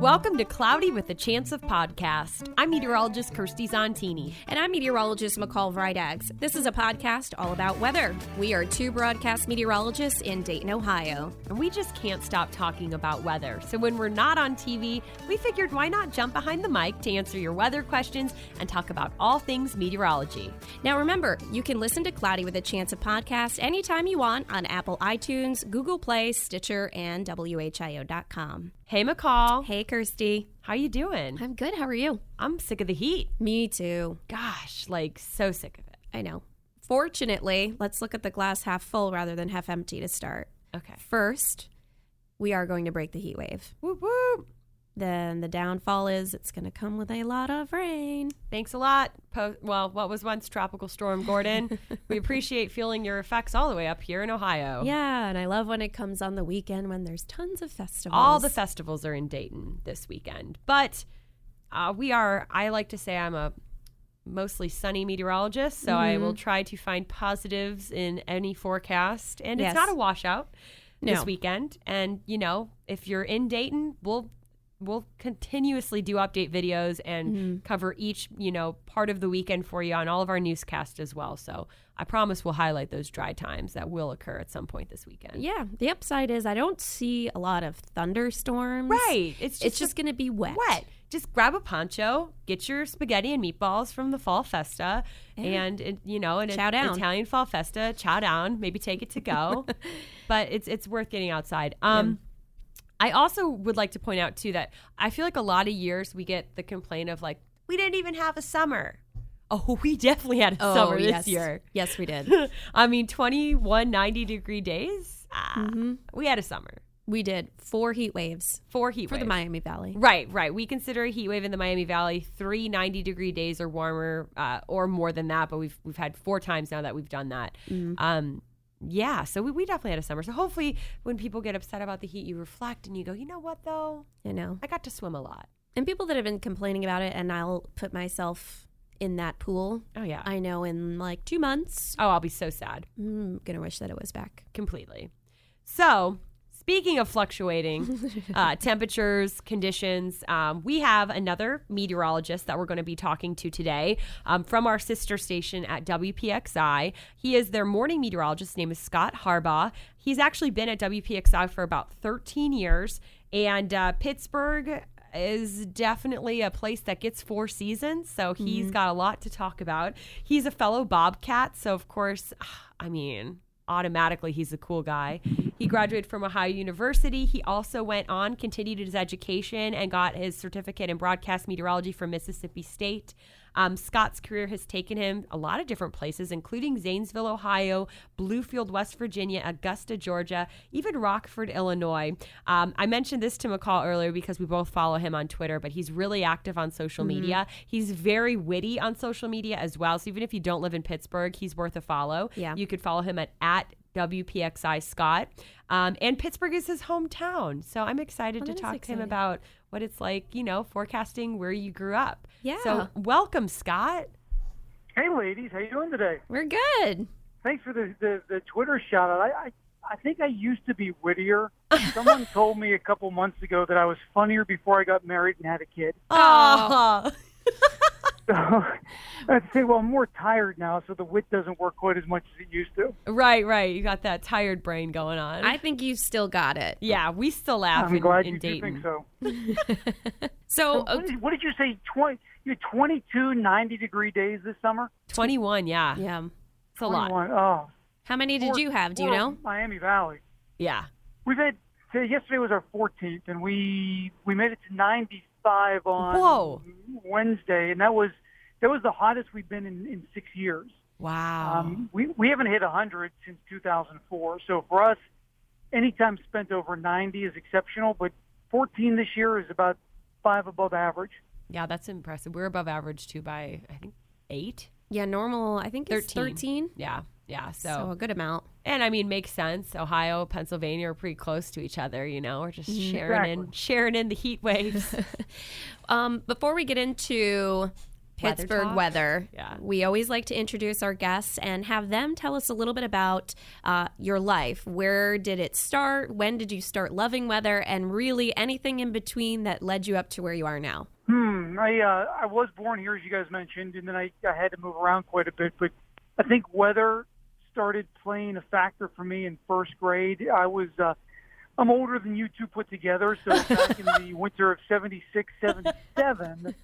Welcome to Cloudy with a Chance of Podcast. I'm meteorologist Kirstie Zontini. And I'm meteorologist McCall Vrydags. This is a podcast all about weather. We are two broadcast meteorologists in Dayton, Ohio. And we just can't stop talking about weather. So when we're not on TV, we figured why not jump behind the mic to answer your weather questions and talk about all things meteorology. Now remember, you can listen to Cloudy with a Chance of Podcast anytime you want on Apple iTunes, Google Play, Stitcher, and WHIO.com. Hey, McCall. Hey, Kirstie. How you doing? I'm good. How are you? I'm sick of the heat. Me too. Gosh, like so sick of it. I know. Fortunately, let's look at the glass half full rather than half empty to start. Okay. First, we are going to break the heat wave. Whoop, whoop. Then the downfall is it's going to come with a lot of rain. Thanks a lot. What was once Tropical Storm Gordon. We appreciate feeling your effects all the way up here in Ohio. Yeah, and I love when it comes on the weekend when there's tons of festivals. All the festivals are in Dayton this weekend. But I like to say I'm a mostly sunny meteorologist, so I will try to find positives in any forecast. And It's not a washout this weekend. And, you know, if you're in Dayton, We'll continuously do update videos and cover each, part of the weekend for you on all of our newscasts as well. So I promise we'll highlight those dry times that will occur at some point this weekend. Yeah. The upside is I don't see a lot of thunderstorms. Right. It's just going to be wet. Just grab a poncho, get your spaghetti and meatballs from the Fall Festa, and Italian Fall Festa, chow down, maybe take it to go. But it's worth getting outside. I also would like to point out, too, that I feel like a lot of years we get the complaint of, like, we didn't even have a summer. Oh, we definitely had a summer this year. Yes, we did. I mean, 21 90-degree days. We had a summer. We did. Four heat waves. For the Miami Valley. Right. We consider a heat wave in the Miami Valley 3 90-degree days or warmer or more than that. But we've had four times now that we've done that. Yeah, so we definitely had a summer. So hopefully when people get upset about the heat, you reflect and you go, you know what, though? I know. I got to swim a lot. And people that have been complaining about it, and I'll put myself in that pool. Oh, yeah. I know in like 2 months. Oh, I'll be so sad. I'm going to wish that it was back. Completely. So speaking of fluctuating temperatures, conditions, we have another meteorologist that we're going to be talking to today from our sister station at WPXI. He is their morning meteorologist. His name is Scott Harbaugh. He's actually been at WPXI for about 13 years, and Pittsburgh is definitely a place that gets four seasons, so he's got a lot to talk about. He's a fellow Bobcat, so of course, automatically he's a cool guy. He graduated from Ohio University. He also went on, continued his education, and got his certificate in broadcast meteorology from Mississippi State. Scott's career has taken him a lot of different places, including Zanesville, Ohio, Bluefield, West Virginia, Augusta, Georgia, even Rockford, Illinois. I mentioned this to McCall earlier because we both follow him on Twitter, but he's really active on social media. He's very witty on social media as well. So even if you don't live in Pittsburgh, he's worth a follow. Yeah. You could follow him at WPXI Scott. And Pittsburgh is his hometown. So I'm excited to talk to him about what it's like, forecasting where you grew up. Yeah. So welcome, Scott. Hey, ladies. How you doing today? We're good. Thanks for the Twitter shout out. I think I used to be wittier. Someone told me a couple months ago that I was funnier before I got married and had a kid. Oh. So I'd say, well, I'm more tired now, so the wit doesn't work quite as much as it used to. Right. You got that tired brain going on. I think you still got it. Yeah, we still laugh in Dayton. I'm glad you think so. So what did you say? You had 22 90-degree days this summer? 21, yeah. Yeah, it's a lot. Oh. How many did you have? Do you know? Miami Valley. Yeah. We've had. So yesterday was our 14th, and we made it to 95 on Wednesday, and that was the hottest we've been in 6 years. Wow. We haven't hit 100 since 2004, so for us, any time spent over 90 is exceptional, but 14 this year is about 5 above average. Yeah, that's impressive. We're above average, too, by, I think, 8? Yeah, normal, I think it's 13. Yeah. Yeah, so a good amount. And, makes sense. Ohio, Pennsylvania are pretty close to each other, We're just sharing in the heat waves. Before we get into Pittsburgh weather. Yeah. We always like to introduce our guests and have them tell us a little bit about your life. Where did it start? When did you start loving weather? And really anything in between that led you up to where you are now. I was born here, as you guys mentioned, and then I had to move around quite a bit. But I think weather started playing a factor for me in first grade. I'm older than you two put together, so back in the winter of 76, 77,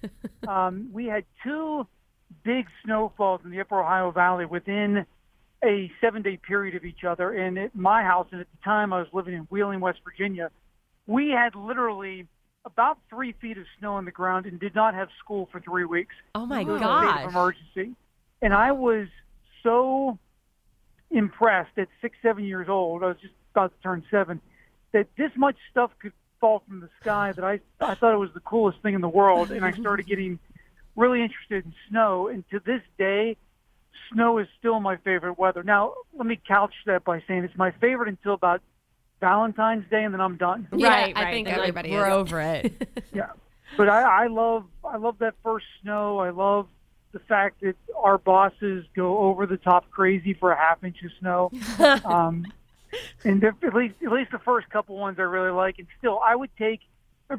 we had two big snowfalls in the Upper Ohio Valley within a 7-day period of each other. And at my house, and at the time I was living in Wheeling, West Virginia, we had literally about 3 feet of snow on the ground and did not have school for 3 weeks. Oh, my gosh. It was a state of emergency. And I was so impressed at 6, 7 years old. I was just about to turn 7. That this much stuff could fall from the sky that I thought it was the coolest thing in the world, and I started getting really interested in snow. And to this day, snow is still my favorite weather. Now, let me couch that by saying it's my favorite until about Valentine's Day, and then I'm done. Yeah, right. I think everybody is over it. Yeah, but I love that first snow. I love the fact that our bosses go over the top crazy for a half inch of snow. And at least the first couple ones I really like. And still, I've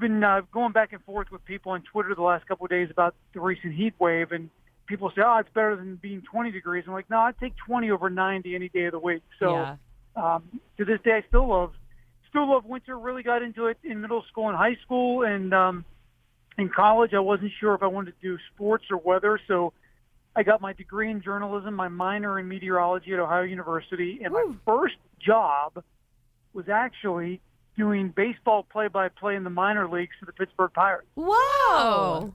been going back and forth with people on Twitter the last couple of days about the recent heat wave. And people say, oh, it's better than being 20 degrees. I'm like, no, I'd take 20 over 90 any day of the week. So yeah. To this day, I still love winter. Really got into it in middle school and high school. And in college, I wasn't sure if I wanted to do sports or weather. So I got my degree in journalism, my minor in meteorology at Ohio University, and my first job was actually doing baseball play-by-play in the minor leagues for the Pittsburgh Pirates. Whoa!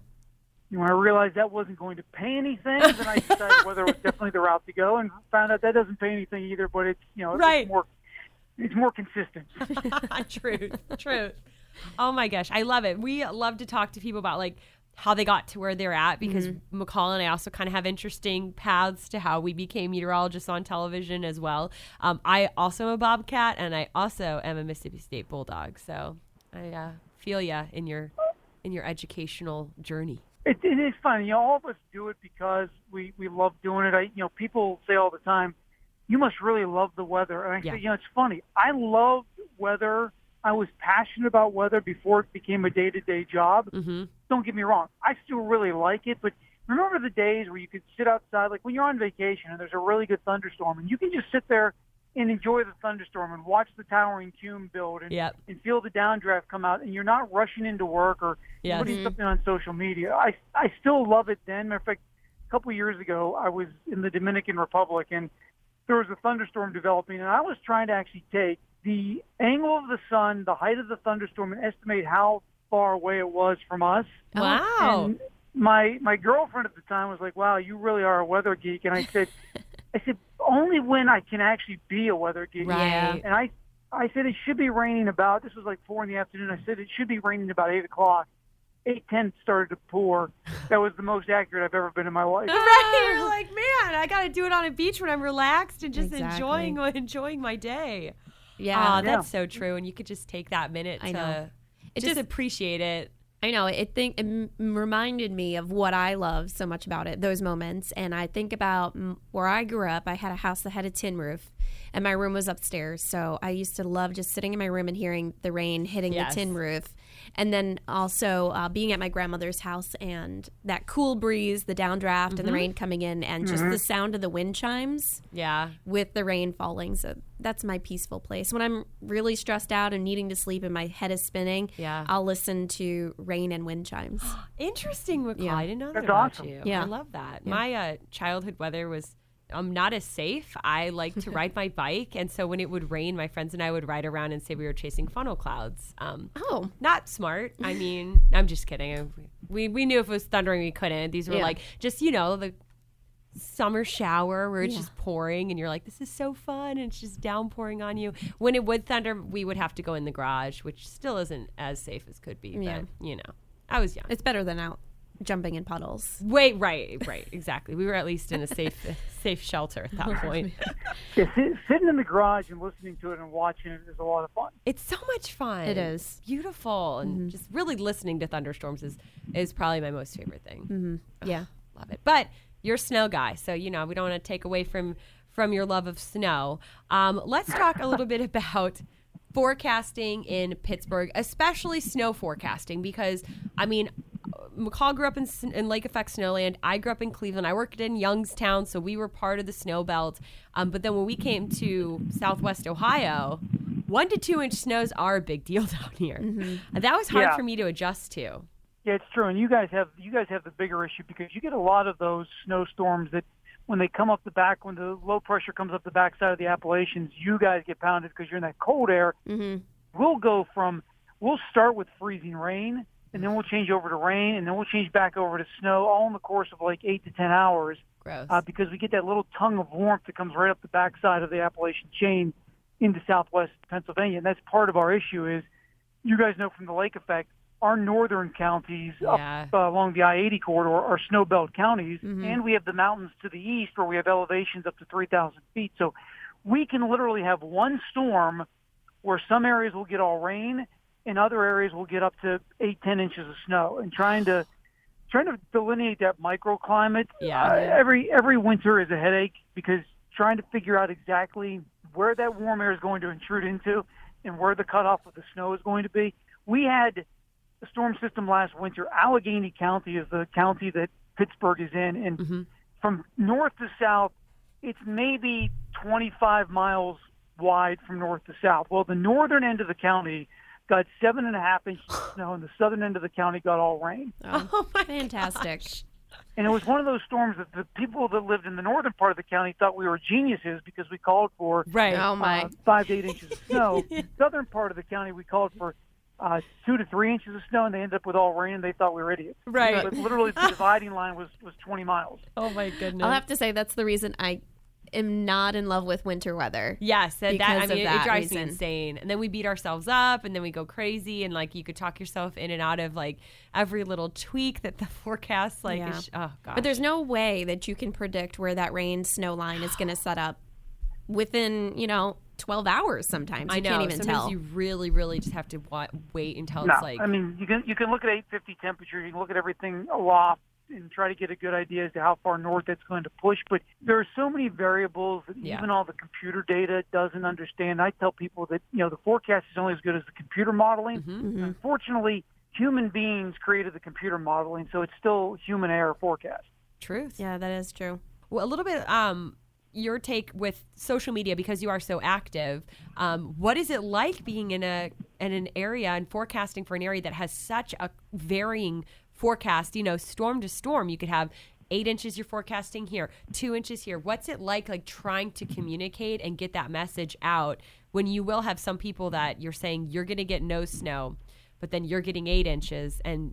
And when I realized that wasn't going to pay anything, then I decided whether it was definitely the route to go, and found out that doesn't pay anything either, but it's more consistent. True. Oh my gosh, I love it. We love to talk to people about how they got to where they're at, because McCall and I also kind of have interesting paths to how we became meteorologists on television as well. I also am a Bobcat, and I also am a Mississippi State Bulldog. So I feel you in your educational journey. It is fun. All of us do it because we love doing it. People say all the time, you must really love the weather. And I say, it's funny. I loved weather. I was passionate about weather before it became a day-to-day job. Mm-hmm. Don't get me wrong. I still really like it, but remember the days where you could sit outside, like when you're on vacation and there's a really good thunderstorm, and you can just sit there and enjoy the thunderstorm and watch the towering cume build and feel the downdraft come out, and you're not rushing into work or putting something on social media. I still love it then. Matter of fact, a couple of years ago, I was in the Dominican Republic, and there was a thunderstorm developing, and I was trying to actually take the angle of the sun, the height of the thunderstorm, and estimate how far away it was from us. Wow. And my girlfriend at the time was like, wow, you really are a weather geek. And I said, only when I can actually be a weather geek. Right. And I said, it should be raining about, this was like 4 p.m. I said, it should be raining about 8:00. 8:10 started to pour. That was the most accurate I've ever been in my life. Right. You're like, man, I got to do it on a beach when I'm relaxed and just enjoying my day. Yeah, that's so true. And you could just take that minute to just appreciate it. I know. It reminded me of what I love so much about it, those moments. And I think about where I grew up. I had a house that had a tin roof, and my room was upstairs. So I used to love just sitting in my room and hearing the rain hitting the tin roof. And then also being at my grandmother's house and that cool breeze, the downdraft, and the rain coming in, and just the sound of the wind chimes with the rain falling. So that's my peaceful place. When I'm really stressed out and needing to sleep and my head is spinning, I'll listen to rain and wind chimes. Interesting, McCall. Yeah. I didn't know that about you. Yeah. I love that. Yeah. My childhood weather was not as safe. I like to ride my bike, and so when it would rain, my friends and I would ride around and say we were chasing funnel clouds. Not smart. I mean, I'm just kidding. We knew if it was thundering, we couldn't. These were the summer shower where it's just pouring, and you're like, this is so fun, and it's just downpouring on you. When it would thunder, we would have to go in the garage, which still isn't as safe as could be. Yeah. But I was young. It's better than out jumping in puddles. Wait, right, exactly. We were at least in a safe shelter at that point. Yeah, sitting in the garage and listening to it and watching it is a lot of fun. It's so much fun. It is beautiful, and just really listening to thunderstorms is probably my most favorite thing. Mm-hmm. Yeah. love it. But you're a snow guy, so, you know, we don't want to take away from your love of snow. Let's talk a little bit about forecasting in Pittsburgh, especially snow forecasting, because, I mean, McCall grew up in Lake Effect Snowland. I grew up in Cleveland. I worked in Youngstown, so we were part of the snow belt. But then when we came to Southwest Ohio, 1 to 2 inch snows are a big deal down here. Mm-hmm. That was hard for me to adjust to. Yeah, it's true. And you guys have the bigger issue because you get a lot of those snowstorms that when they come up the back, when the low pressure comes up the backside of the Appalachians, you guys get pounded because you're in that cold air. Mm-hmm. We'll start with freezing rain, and then we'll change over to rain, and then we'll change back over to snow, all in the course of like 8 to 10 hours. Gross. Because we get that little tongue of warmth that comes right up the backside of the Appalachian chain into southwest Pennsylvania. And that's part of our issue is, you guys know from the lake effect, our northern counties up along the I-80 corridor are snow belt counties, mm-hmm. and we have the mountains to the east where we have elevations up to 3,000 feet. So we can literally have one storm where some areas will get all rain and other areas will get up to 8-10 inches of snow. And trying to delineate that microclimate, every winter is a headache because trying to figure out exactly where that warm air is going to intrude into and where the cutoff of the snow is going to be. We had the storm system last winter. Allegheny County is the county that Pittsburgh is in. And mm-hmm. from north to south, it's maybe 25 miles wide from north to south. Well, the northern end of the county got 7.5 inches of snow, and the southern end of the county got all rain. Oh, fantastic. And it was one of those storms that the people that lived in the northern part of the county thought we were geniuses because we called for 5 to 8 inches of snow. The southern part of the county, we called for 2 to 3 inches of snow, and they ended up with all rain, and they thought we were idiots. Right. But literally, the dividing line was 20 miles. Oh, my goodness. I'll have to say that's the reason I am not in love with winter weather. Yes, it drives me insane. And then we beat ourselves up, and then we go crazy, and, like, you could talk yourself in and out of, like, every little tweak that the forecast, like, is, oh, gosh. But there's no way that you can predict where that rain-snow line is going to set up within, 12 hours sometimes. Can't even sometimes tell. You really, really just have to wait until it's like... I mean, you can look at 850 temperature. You can look at everything aloft and try to get a good idea as to how far north it's going to push. But there are so many variables that even all the computer data doesn't understand. I tell people that, the forecast is only as good as the computer modeling. Mm-hmm. Unfortunately, human beings created the computer modeling, so it's still human error forecast. Truth. Yeah, that is true. Well, a little bit... your take with social media, because you are so active, what is it like being in an area and forecasting for an area that has such a varying forecast, storm to storm? You could have 8 inches you're forecasting here, 2 inches here. What's it like trying to communicate and get that message out when you will have some people that you're saying you're going to get no snow, but then you're getting 8 inches? And,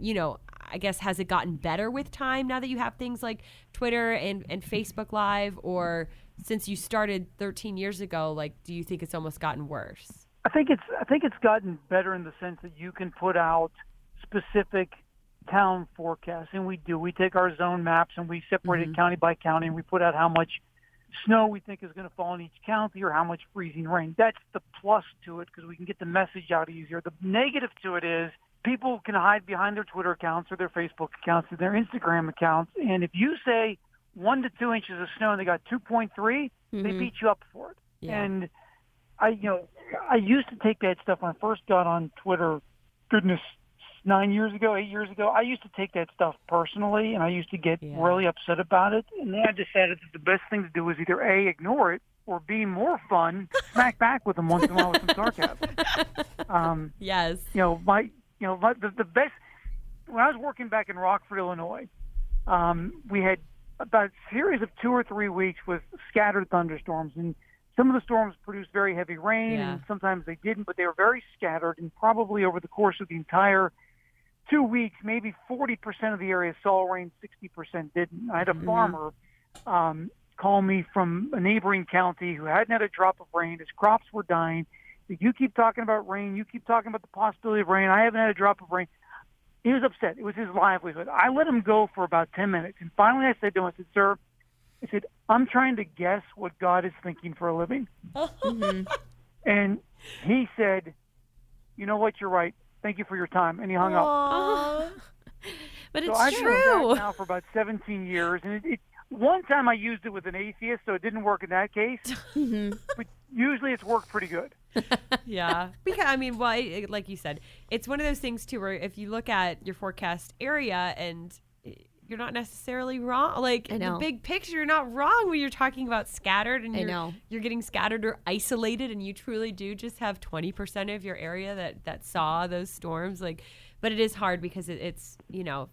I guess, has it gotten better with time now that you have things like Twitter and Facebook Live, or since you started 13 years ago, do you think it's almost gotten worse? I think it's gotten better in the sense that you can put out specific town forecasts, and we do. We take our zone maps and we separate it county by county, and we put out how much snow we think is going to fall in each county or how much freezing rain. That's the plus to it because we can get the message out easier. The negative to it is people can hide behind their Twitter accounts or their Facebook accounts or their Instagram accounts, and if you say 1 to 2 inches of snow and they got 2.3, they beat you up for it. Yeah. And I used to take that stuff when I first got on Twitter, 8 years ago. I used to take that stuff personally, and I used to get really upset about it. And then I decided that the best thing to do was either A, ignore it, or B, more fun, smack back with them once in a while with some sarcasm. Yes. The best, when I was working back in Rockford, Illinois, we had about a series of 2 or 3 weeks with scattered thunderstorms, and some of the storms produced very heavy rain, and sometimes they didn't, but they were very scattered, and probably over the course of the entire 2 weeks, maybe 40% of the area saw rain, 60% didn't. I had a farmer call me from a neighboring county who hadn't had a drop of rain. His crops were dying. You keep talking about rain. You keep talking about the possibility of rain. I haven't had a drop of rain. He was upset. It was his livelihood. I let him go for about 10 minutes. And finally I said to him, sir, I'm trying to guess what God is thinking for a living. And he said, you know what, you're right. Thank you for your time. And he hung up. But it's so true. I've been now for about 17 years, and one time I used it with an atheist, so it didn't work in that case. But usually it's worked pretty good. Yeah. Because, I mean, well, like you said, it's one of those things, too, where if you look at your forecast area and you're not necessarily wrong. Like, in the big picture, you're not wrong when you're talking about scattered and you're getting scattered or isolated, and you truly do just have 20% of your area that saw those storms. Like, but it is hard because it's, you know,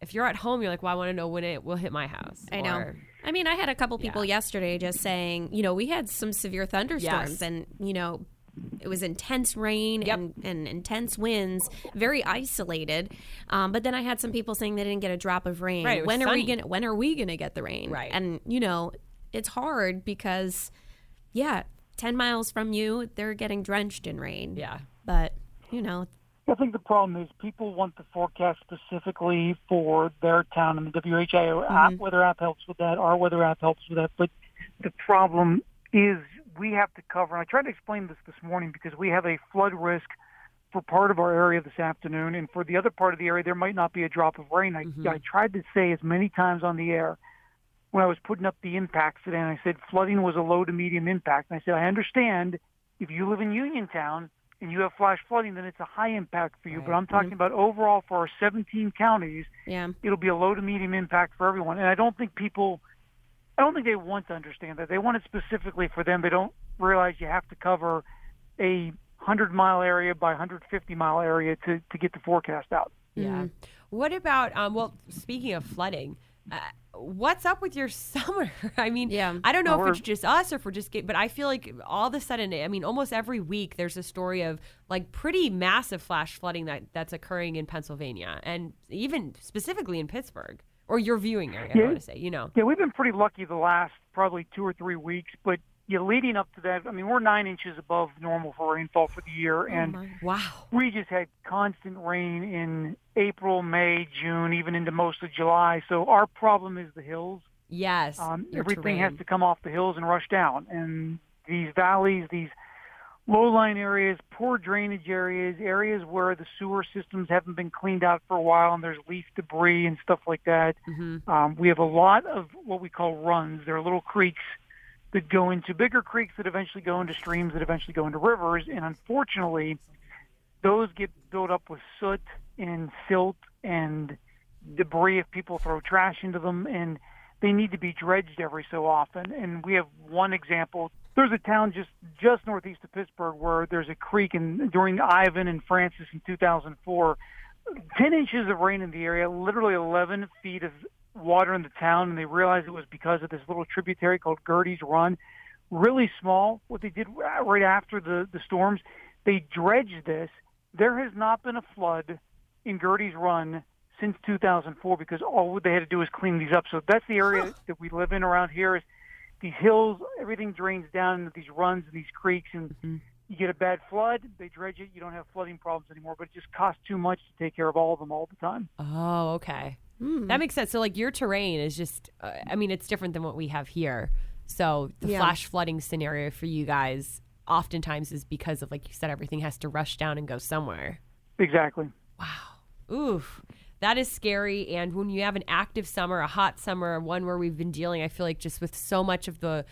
if you're at home, you're like, well, I want to know when it will hit my house. I know. I mean, I had a couple people yesterday just saying, you know, we had some severe thunderstorms and, you know, it was intense rain and intense winds, very isolated. But then I had some people saying they didn't get a drop of rain. Right, when are we going to get the rain? Right. And, you know, it's hard because, 10 miles from you, they're getting drenched in rain. Yeah. But, you know. I think the problem is people want the forecast specifically for their town, and the WHIO app, weather app helps with that. Our weather app helps with that. But the problem is we have to cover, and I tried to explain this morning, because we have a flood risk for part of our area this afternoon, and for the other part of the area, there might not be a drop of rain. I tried to say as many times on the air when I was putting up the impacts today, and I said flooding was a low to medium impact. And I said, I understand if you live in Uniontown and you have flash flooding, then it's a high impact for you. Right. But I'm talking about overall for our 17 counties, it'll be a low to medium impact for everyone. And I don't think they want to understand that. They want it specifically for them. They don't realize you have to cover a 100-mile area by 150-mile area to get the forecast out. Yeah. What about, speaking of flooding, what's up with your summer? I mean, I don't know if it's just us or if we're just getting, but I feel like all of a sudden, I mean, almost every week there's a story of like pretty massive flash flooding that's occurring in Pennsylvania, and even specifically in Pittsburgh or your viewing area, I want to say, you know. Yeah, we've been pretty lucky the last probably 2 or 3 weeks, but leading up to that, I mean, we're 9 inches above normal for rainfall for the year, and we just had constant rain in April, May, June, even into most of July. So our problem is the hills. Yes. Everything has to come off the hills and rush down. And these valleys, these low-lying areas, poor drainage areas, areas where the sewer systems haven't been cleaned out for a while and there's leaf debris and stuff like that. We have a lot of what we call runs. They're little creeks that go into bigger creeks that eventually go into streams that eventually go into rivers. And unfortunately, those get built up with soot and silt and debris if people throw trash into them, and they need to be dredged every so often. And we have one example. There's a town just northeast of Pittsburgh where there's a creek, and during Ivan and Francis in 2004, 10 inches of rain in the area, literally 11 feet of water in the town, and they realized it was because of this little tributary called Girty's Run. Really small. What they did right after the storms, they dredged this. There has not been a flood in Girty's Run since 2004 because all they had to do was clean these up. So that's the area that we live in around here, is these hills, everything drains down into these runs and these creeks, and you get a bad flood, they dredge it, you don't have flooding problems anymore, but it just costs too much to take care of all of them all the time. Oh, okay. That makes sense. So, like, your terrain is just, I mean, it's different than what we have here. So the flash flooding scenario for you guys oftentimes is because of, like you said, everything has to rush down and go somewhere. Exactly. Wow. Oof. That is scary. And when you have an active summer, a hot summer, one where we've been dealing, I feel like, just with so much of the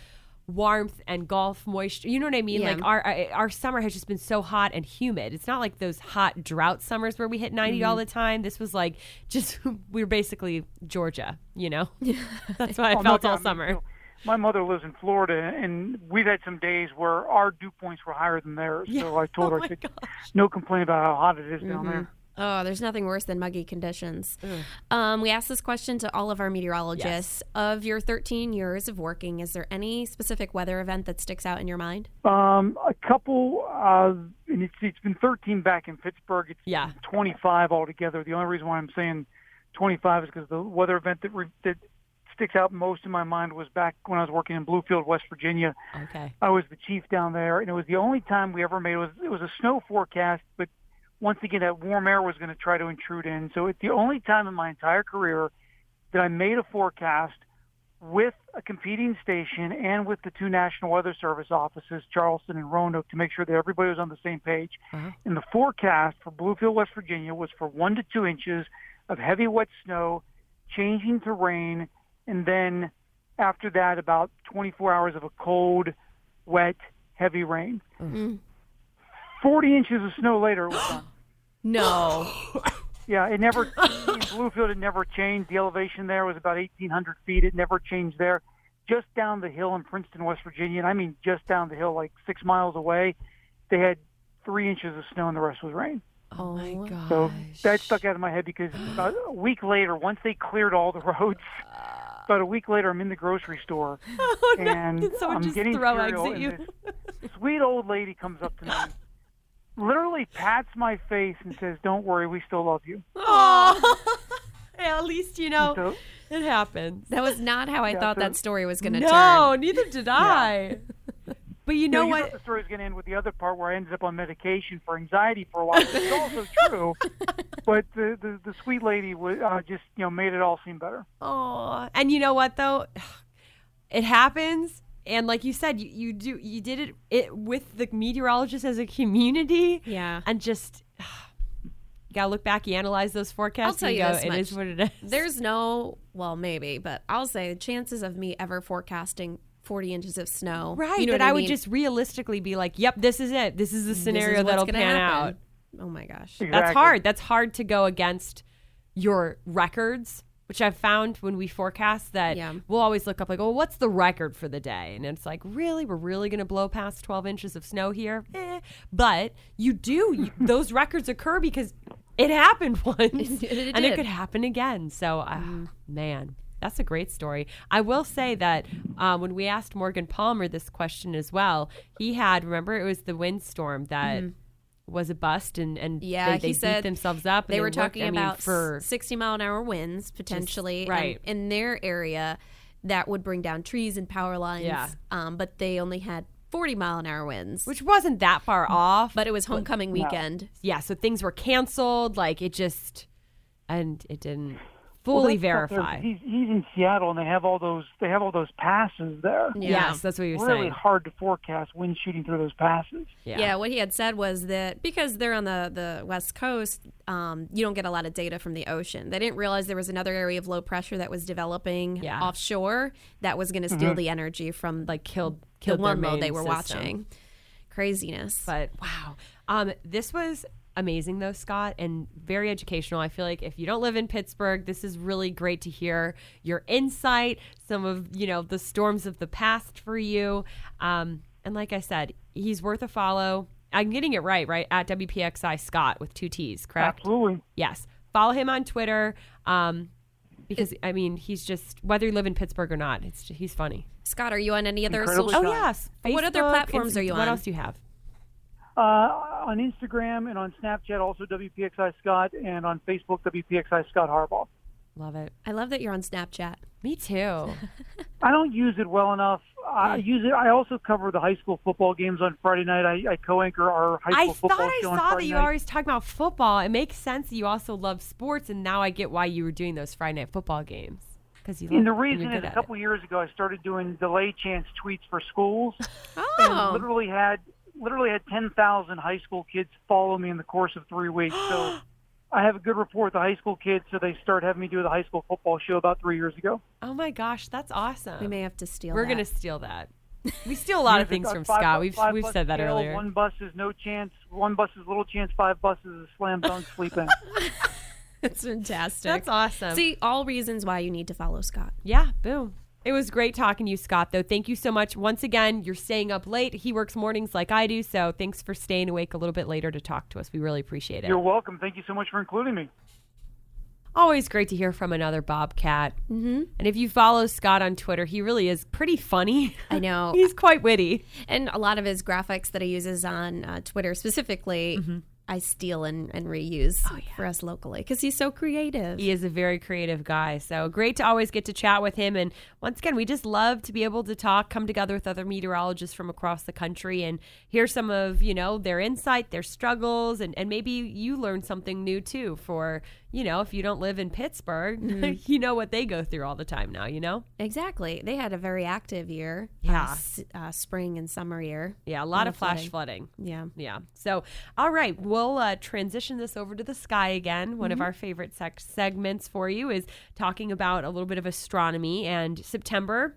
warmth and Gulf moisture, you know what I mean? Like our summer has just been so hot and humid. It's not like those hot drought summers where we hit 90 all the time. This was like just we were basically Georgia, you know. That's what I felt all summer. My mother lives in Florida, and we've had some days where our dew points were higher than theirs. So I told her, I said, no complaint about how hot it is down there. Oh, there's nothing worse than muggy conditions. We asked this question to all of our meteorologists. Yes. Of your 13 years of working, is there any specific weather event that sticks out in your mind? A couple, and it's been 13 back in Pittsburgh. It's 25 altogether. The only reason why I'm saying 25 is because the weather event that sticks out most in my mind was back when I was working in Bluefield, West Virginia. Okay. I was the chief down there, and it was the only time we ever made it was a snow forecast, but once again, that warm air was going to try to intrude in. So it's the only time in my entire career that I made a forecast with a competing station and with the two National Weather Service offices, Charleston and Roanoke, to make sure that everybody was on the same page. And the forecast for Bluefield, West Virginia was for 1 to 2 inches of heavy wet snow, changing to rain, and then after that about 24 hours of a cold, wet, heavy rain. Mm-hmm. 40 inches of snow later, it was done. No. Yeah, it never, in Bluefield, it never changed. The elevation there was about 1,800 feet. It never changed there. Just down the hill in Princeton, West Virginia, and I mean just down the hill, like 6 miles away, they had 3 inches of snow and the rest was rain. Oh, my gosh. So that stuck out of my head because about a week later, once they cleared all the roads, about a week later, I'm in the grocery store, and I'm getting cereal, and this sweet old lady comes up to me, literally pats my face and says, "Don't worry, we still love you." Oh, yeah, at least, you know, so, it happens. That was not how I thought that story was going to turn. No, neither did I. Yeah. But you know what? The story is going to end with the other part where I ended up on medication for anxiety for a while. It's also true. But the sweet lady just, you know, made it all seem better. Oh, and you know what, though? It happens. And like you said, you did it with the meteorologists as a community. Yeah. And just you got to look back. You analyze those forecasts. I'll tell you this much. It is what it is. There's no, well, maybe, but I'll say the chances of me ever forecasting 40 inches of snow. Right. You know that I would just realistically be like, yep, this is it. This is the scenario that'll pan out. Oh, my gosh. Exactly. That's hard. That's hard to go against your records, which I've found when we forecast that we'll always look up like, oh, what's the record for the day? And it's like, really? We're really going to blow past 12 inches of snow here? But you do. Those records occur because it happened once. It and it could happen again. So, man. That's a great story. I will say that when we asked Morgan Palmer this question as well, he had, remember, it was the windstorm that was a bust and they beat themselves up. They were talking about for 60-mile-an-hour winds potentially in their area that would bring down trees and power lines, but they only had 40-mile-an-hour winds. Which wasn't that far off. But it was homecoming weekend. Yeah, so things were canceled. Like, it just, and it didn't. Fully verify. He's in Seattle, and they have all those passes there. Yeah. Yes, that's what you were saying. Really hard to forecast wind shooting through those passes. Yeah. What he had said was that because they're on the West Coast, you don't get a lot of data from the ocean. They didn't realize there was another area of low pressure that was developing offshore that was going to steal the energy from like killed the one low they were watching. Craziness. But wow, this was amazing though, Scott, and very educational. I feel like if you don't live in Pittsburgh, this is really great to hear your insight, some of, you know, the storms of the past for you. And like I said, he's worth a follow. I'm getting it right? At WPXI Scott with 2 T's, correct? Absolutely. Yes. Follow him on Twitter. Because, I mean, he's just, whether you live in Pittsburgh or not, he's funny. Scott, are you on any other social? Oh, yes. Facebook, what other platforms are you on? What else do you have? On Instagram and on Snapchat, also WPXI Scott, and on Facebook, WPXI Scott Harbaugh. Love it. I love that you're on Snapchat. Me too. I don't use it well enough. I use it. I also cover the high school football games on Friday night. I co-anchor our high school football show on Friday night. I saw that you always talk about football. It makes sense that you also love sports, and now I get why you were doing those Friday night football games. And the reason is a couple years ago I started doing delay chance tweets for schools. And literally had 10,000 high school kids follow me in the course of 3 weeks. So I have a good rapport with the high school kids, so they start having me do the high school football show about 3 years ago. Oh, my gosh. That's awesome. We may have to steal We're going to steal that. We steal a lot of things from Scott. We've said that earlier. One bus is no chance. One bus is little chance. Five buses is slam dunk sleeping. That's fantastic. That's awesome. See, all reasons why you need to follow Scott. Yeah, boom. It was great talking to you, Scott, though. Thank you so much. Once again, you're staying up late. He works mornings like I do, so thanks for staying awake a little bit later to talk to us. We really appreciate it. You're welcome. Thank you so much for including me. Always great to hear from another Bobcat. Mm-hmm. And if you follow Scott on Twitter, he really is pretty funny. I know. He's quite witty. And a lot of his graphics that he uses on Twitter specifically, I steal and reuse for us locally because he's so creative. He is a very creative guy. So great to always get to chat with him. And once again, we just love to be able to come together with other meteorologists from across the country and hear some of, you know, their insight, their struggles, and maybe you learn something new too for you know, if you don't live in Pittsburgh, mm-hmm. you know what they go through all the time now, you know? Exactly. They had a very active year. Yeah. Spring and summer year. Yeah. A lot of flash flooding. Yeah. Yeah. So, all right. We'll transition this over to the sky again. One mm-hmm. of our favorite segments for you is talking about a little bit of astronomy, and September.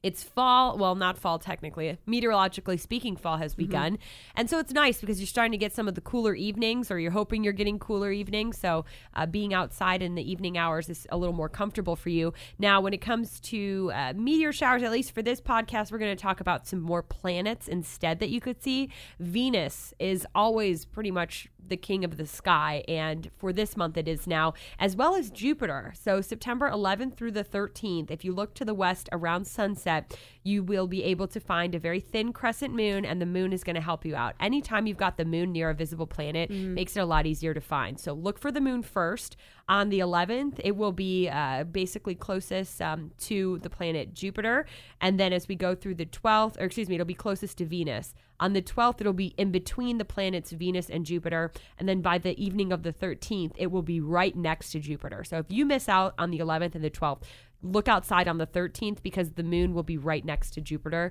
It's fall. Well, not fall technically. Meteorologically speaking, fall has begun. Mm-hmm. And so it's nice because you're starting to get some of the cooler evenings, or you're hoping you're getting cooler evenings. So being outside in the evening hours is a little more comfortable for you. Now, when it comes to meteor showers, at least for this podcast, we're going to talk about some more planets instead that you could see. Venus is always pretty much the king of the sky, and for this month it is now, as well as Jupiter. So September 11th through the 13th, if you look to the west around sunset, you will be able to find a very thin crescent moon, and the moon is going to help you out. Anytime you've got the moon near a visible planet, makes it a lot easier to find. So look for the moon first. On the 11th, it will be basically closest to the planet Jupiter, and then as we go through the 12th, or excuse me, it'll be closest to Venus. On the 12th, it'll be in between the planets Venus and Jupiter, and then by the evening of the 13th, it will be right next to Jupiter. So if you miss out on the 11th and the 12th, look outside on the 13th because the moon will be right next to Jupiter.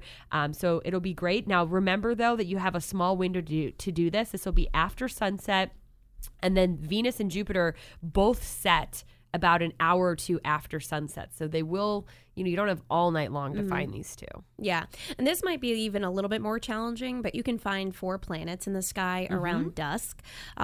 So it'll be great. Now, remember, though, that you have a small window to do this. This will be after sunset, and then Venus and Jupiter both set about an hour or two after sunset. So they will, you know, you don't have all night long to find these two. Yeah. And this might be even a little bit more challenging, but you can find four planets in the sky around dusk.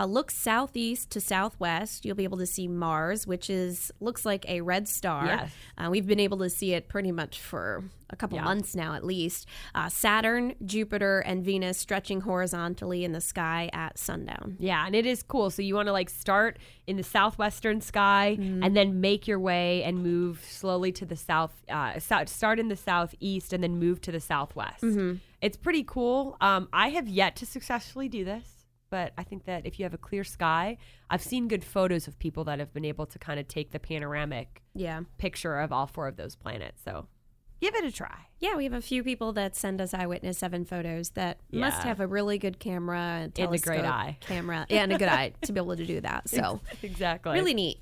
Look southeast to southwest. You'll be able to see Mars, which looks like a red star. Yes. We've been able to see it pretty much for a couple months now, at least. Saturn, Jupiter, and Venus stretching horizontally in the sky at sundown. Yeah, and it is cool. So you want to start in the southwestern sky and then make your way and move slowly to the south. Start in the southeast and then move to the southwest. Mm-hmm. It's pretty cool. I have yet to successfully do this, but I think that if you have a clear sky, I've seen good photos of people that have been able to kind of take the panoramic picture of all four of those planets. So give it a try. Yeah, we have a few people that send us Eyewitness 7 photos that must have a really good camera, telescope, and a great eye. And a good eye to be able to do that. So exactly. Really neat.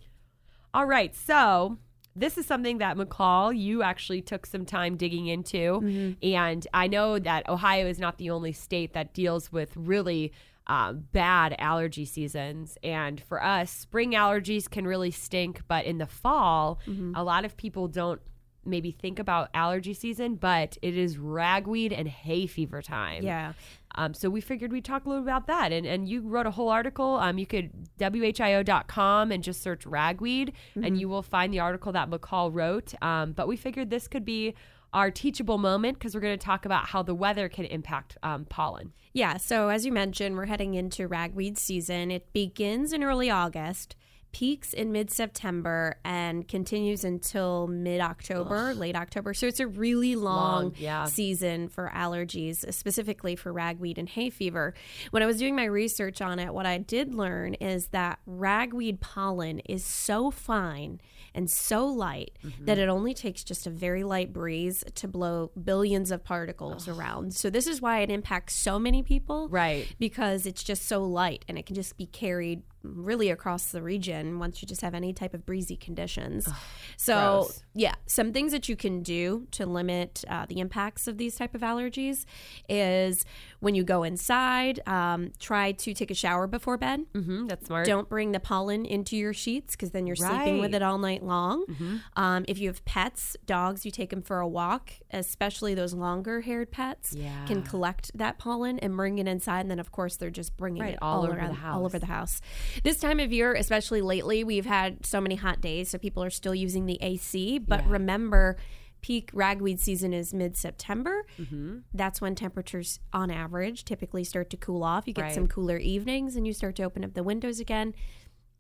All right. So this is something that, McCall, you actually took some time digging into. Mm-hmm. And I know that Ohio is not the only state that deals with really bad allergy seasons. And for us, spring allergies can really stink. But in the fall, a lot of people don't maybe think about allergy season, but it is ragweed and hay fever time. Yeah. So we figured we'd talk a little about that. And you wrote a whole article. You could WHIO.com and just search ragweed, and you will find the article that McCall wrote. But we figured this could be our teachable moment because we're going to talk about how the weather can impact pollen. Yeah. So as you mentioned, we're heading into ragweed season. It begins in early August, peaks in mid-September, and continues until mid-October, late October. So it's a really long season for allergies, specifically for ragweed and hay fever. When I was doing my research on it, what I did learn is that ragweed pollen is so fine and so light that it only takes just a very light breeze to blow billions of particles around. So this is why it impacts so many people, right? Because it's just so light and it can just be carried really across the region once you just have any type of breezy conditions. Gross. Yeah, some things that you can do to limit the impacts of these type of allergies is when you go inside, try to take a shower before bed. That's smart. Don't bring the pollen into your sheets because then you're sleeping with it all night long. If you have pets, dogs, you take them for a walk, especially those longer haired pets can collect that pollen and bring it inside. And then of course they're just bringing it all over the house. This time of year, especially lately, we've had so many hot days, so people are still using the AC. But remember, peak ragweed season is mid-September. That's when temperatures, on average, typically start to cool off. You get some cooler evenings, and you start to open up the windows again.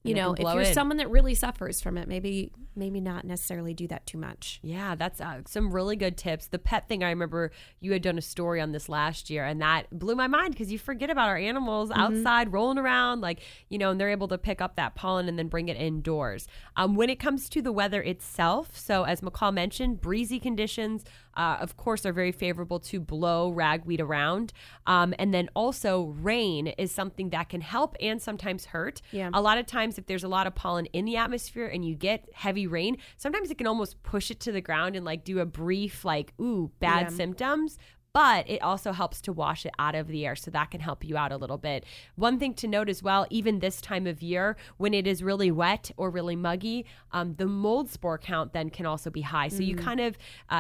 You know, if you're someone that really suffers from it, maybe not necessarily do that too much. Yeah, that's some really good tips. The pet thing, I remember you had done a story on this last year, and that blew my mind because you forget about our animals outside rolling around, and they're able to pick up that pollen and then bring it indoors. When it comes to the weather itself, so as McCall mentioned, breezy conditions, of course, are very favorable to blow ragweed around. And then also rain is something that can help and sometimes hurt. Yeah. A lot of times, sometimes if there's a lot of pollen in the atmosphere and you get heavy rain, sometimes it can almost push it to the ground and like do a brief like, ooh, bad symptoms. But it also helps to wash it out of the air, so that can help you out a little bit. One thing to note as well, even this time of year, when it is really wet or really muggy, the mold spore count then can also be high. So you kind of,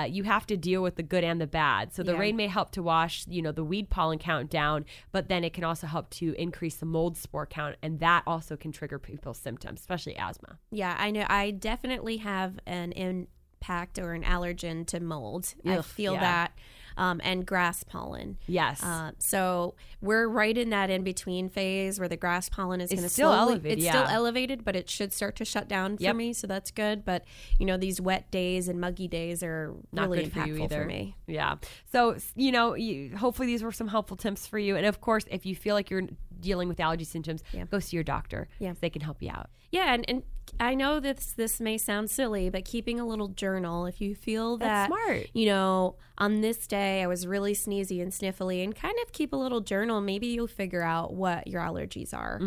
you have to deal with the good and the bad. So the rain may help to wash, you know, the weed pollen count down, but then it can also help to increase the mold spore count, and that also can trigger people's symptoms, especially asthma. Yeah, I know. I definitely have an impact or an allergen to mold. I feel that. And grass pollen. Yes. So we're right in that in-between phase where the grass pollen is going to still elevated. It's still elevated, but it should start to shut down for me, so that's good. But, you know, these wet days and muggy days are not really impactful for me. Yeah. So, you know, hopefully these were some helpful tips for you. And, of course, if you feel like you're dealing with allergy symptoms, go see your doctor. Yeah. So they can help you out. Yeah, and I know this may sound silly, but keeping a little journal, if you feel that, that's smart. You know, on this day I was really sneezy and sniffly, and kind of keep a little journal, maybe you'll figure out what your allergies are.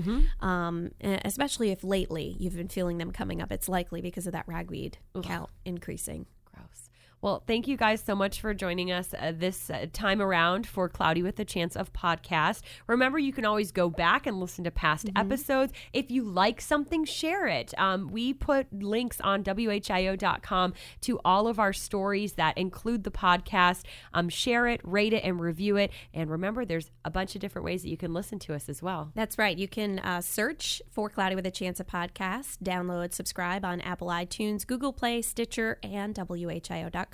Especially if lately you've been feeling them coming up, it's likely because of that ragweed count increasing. Gross. Well, thank you guys so much for joining us this time around for Cloudy with a Chance of Podcast. Remember, you can always go back and listen to past episodes. If you like something, share it. We put links on WHIO.com to all of our stories that include the podcast. Share it, rate it, and review it. And remember, there's a bunch of different ways that you can listen to us as well. That's right. You can search for Cloudy with a Chance of Podcast, download, subscribe on Apple iTunes, Google Play, Stitcher, and WHIO.com.